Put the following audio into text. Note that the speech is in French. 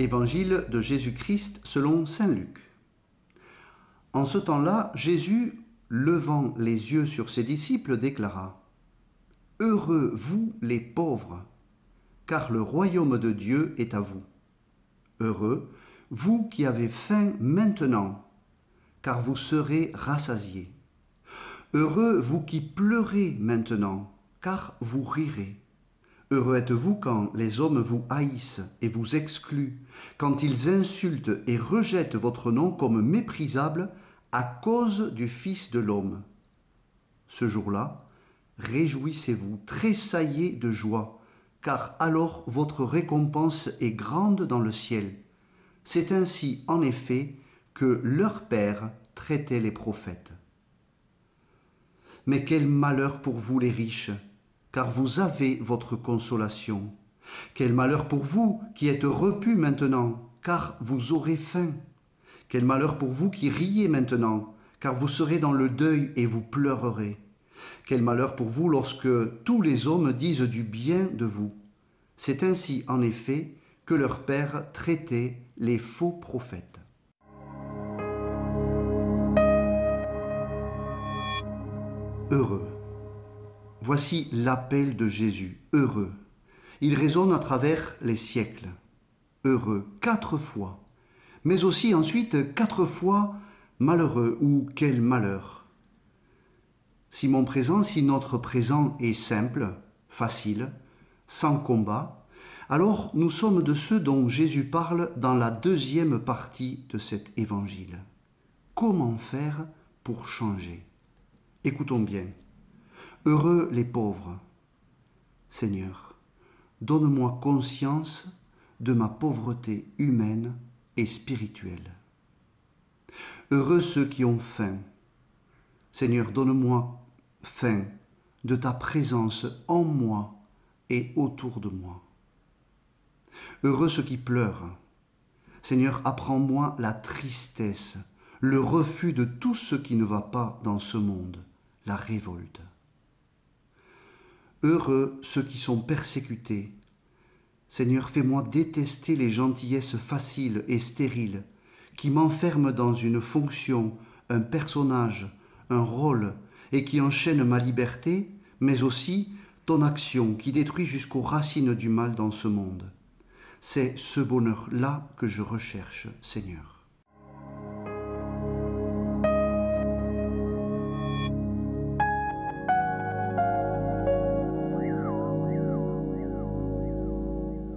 Évangile de Jésus-Christ selon saint Luc. En ce temps-là, Jésus, levant les yeux sur ses disciples, déclara « Heureux vous les pauvres, car le royaume de Dieu est à vous. Heureux vous qui avez faim maintenant, car vous serez rassasiés. Heureux vous qui pleurez maintenant, car vous rirez. Heureux êtes-vous quand les hommes vous haïssent et vous excluent, quand ils insultent et rejettent votre nom comme méprisable à cause du Fils de l'homme. Ce jour-là, réjouissez-vous, tressaillez de joie, car alors votre récompense est grande dans le ciel. C'est ainsi, en effet, que leur Père traitait les prophètes. Mais quel malheur pour vous les riches, car vous avez votre consolation. Quel malheur pour vous qui êtes repus maintenant, car vous aurez faim. Quel malheur pour vous qui riez maintenant, car vous serez dans le deuil et vous pleurerez. Quel malheur pour vous lorsque tous les hommes disent du bien de vous. C'est ainsi, en effet, que leur Père traitait les faux prophètes. Heureux. Voici l'appel de Jésus, heureux. Il résonne à travers les siècles. Heureux, 4 fois, mais aussi ensuite 4 fois malheureux ou quel malheur. Si mon présent, si notre présent est simple, facile, sans combat, alors nous sommes de ceux dont Jésus parle dans la deuxième partie de cet évangile. Comment faire pour changer ? Écoutons bien. Heureux les pauvres. Seigneur, donne-moi conscience de ma pauvreté humaine et spirituelle. Heureux ceux qui ont faim. Seigneur, donne-moi faim de ta présence en moi et autour de moi. Heureux ceux qui pleurent. Seigneur, apprends-moi la tristesse, le refus de tout ce qui ne va pas dans ce monde, la révolte. Heureux ceux qui sont persécutés. Seigneur, fais-moi détester les gentillesses faciles et stériles qui m'enferment dans une fonction, un personnage, un rôle et qui enchaînent ma liberté, mais aussi ton action qui détruit jusqu'aux racines du mal dans ce monde. C'est ce bonheur-là que je recherche, Seigneur.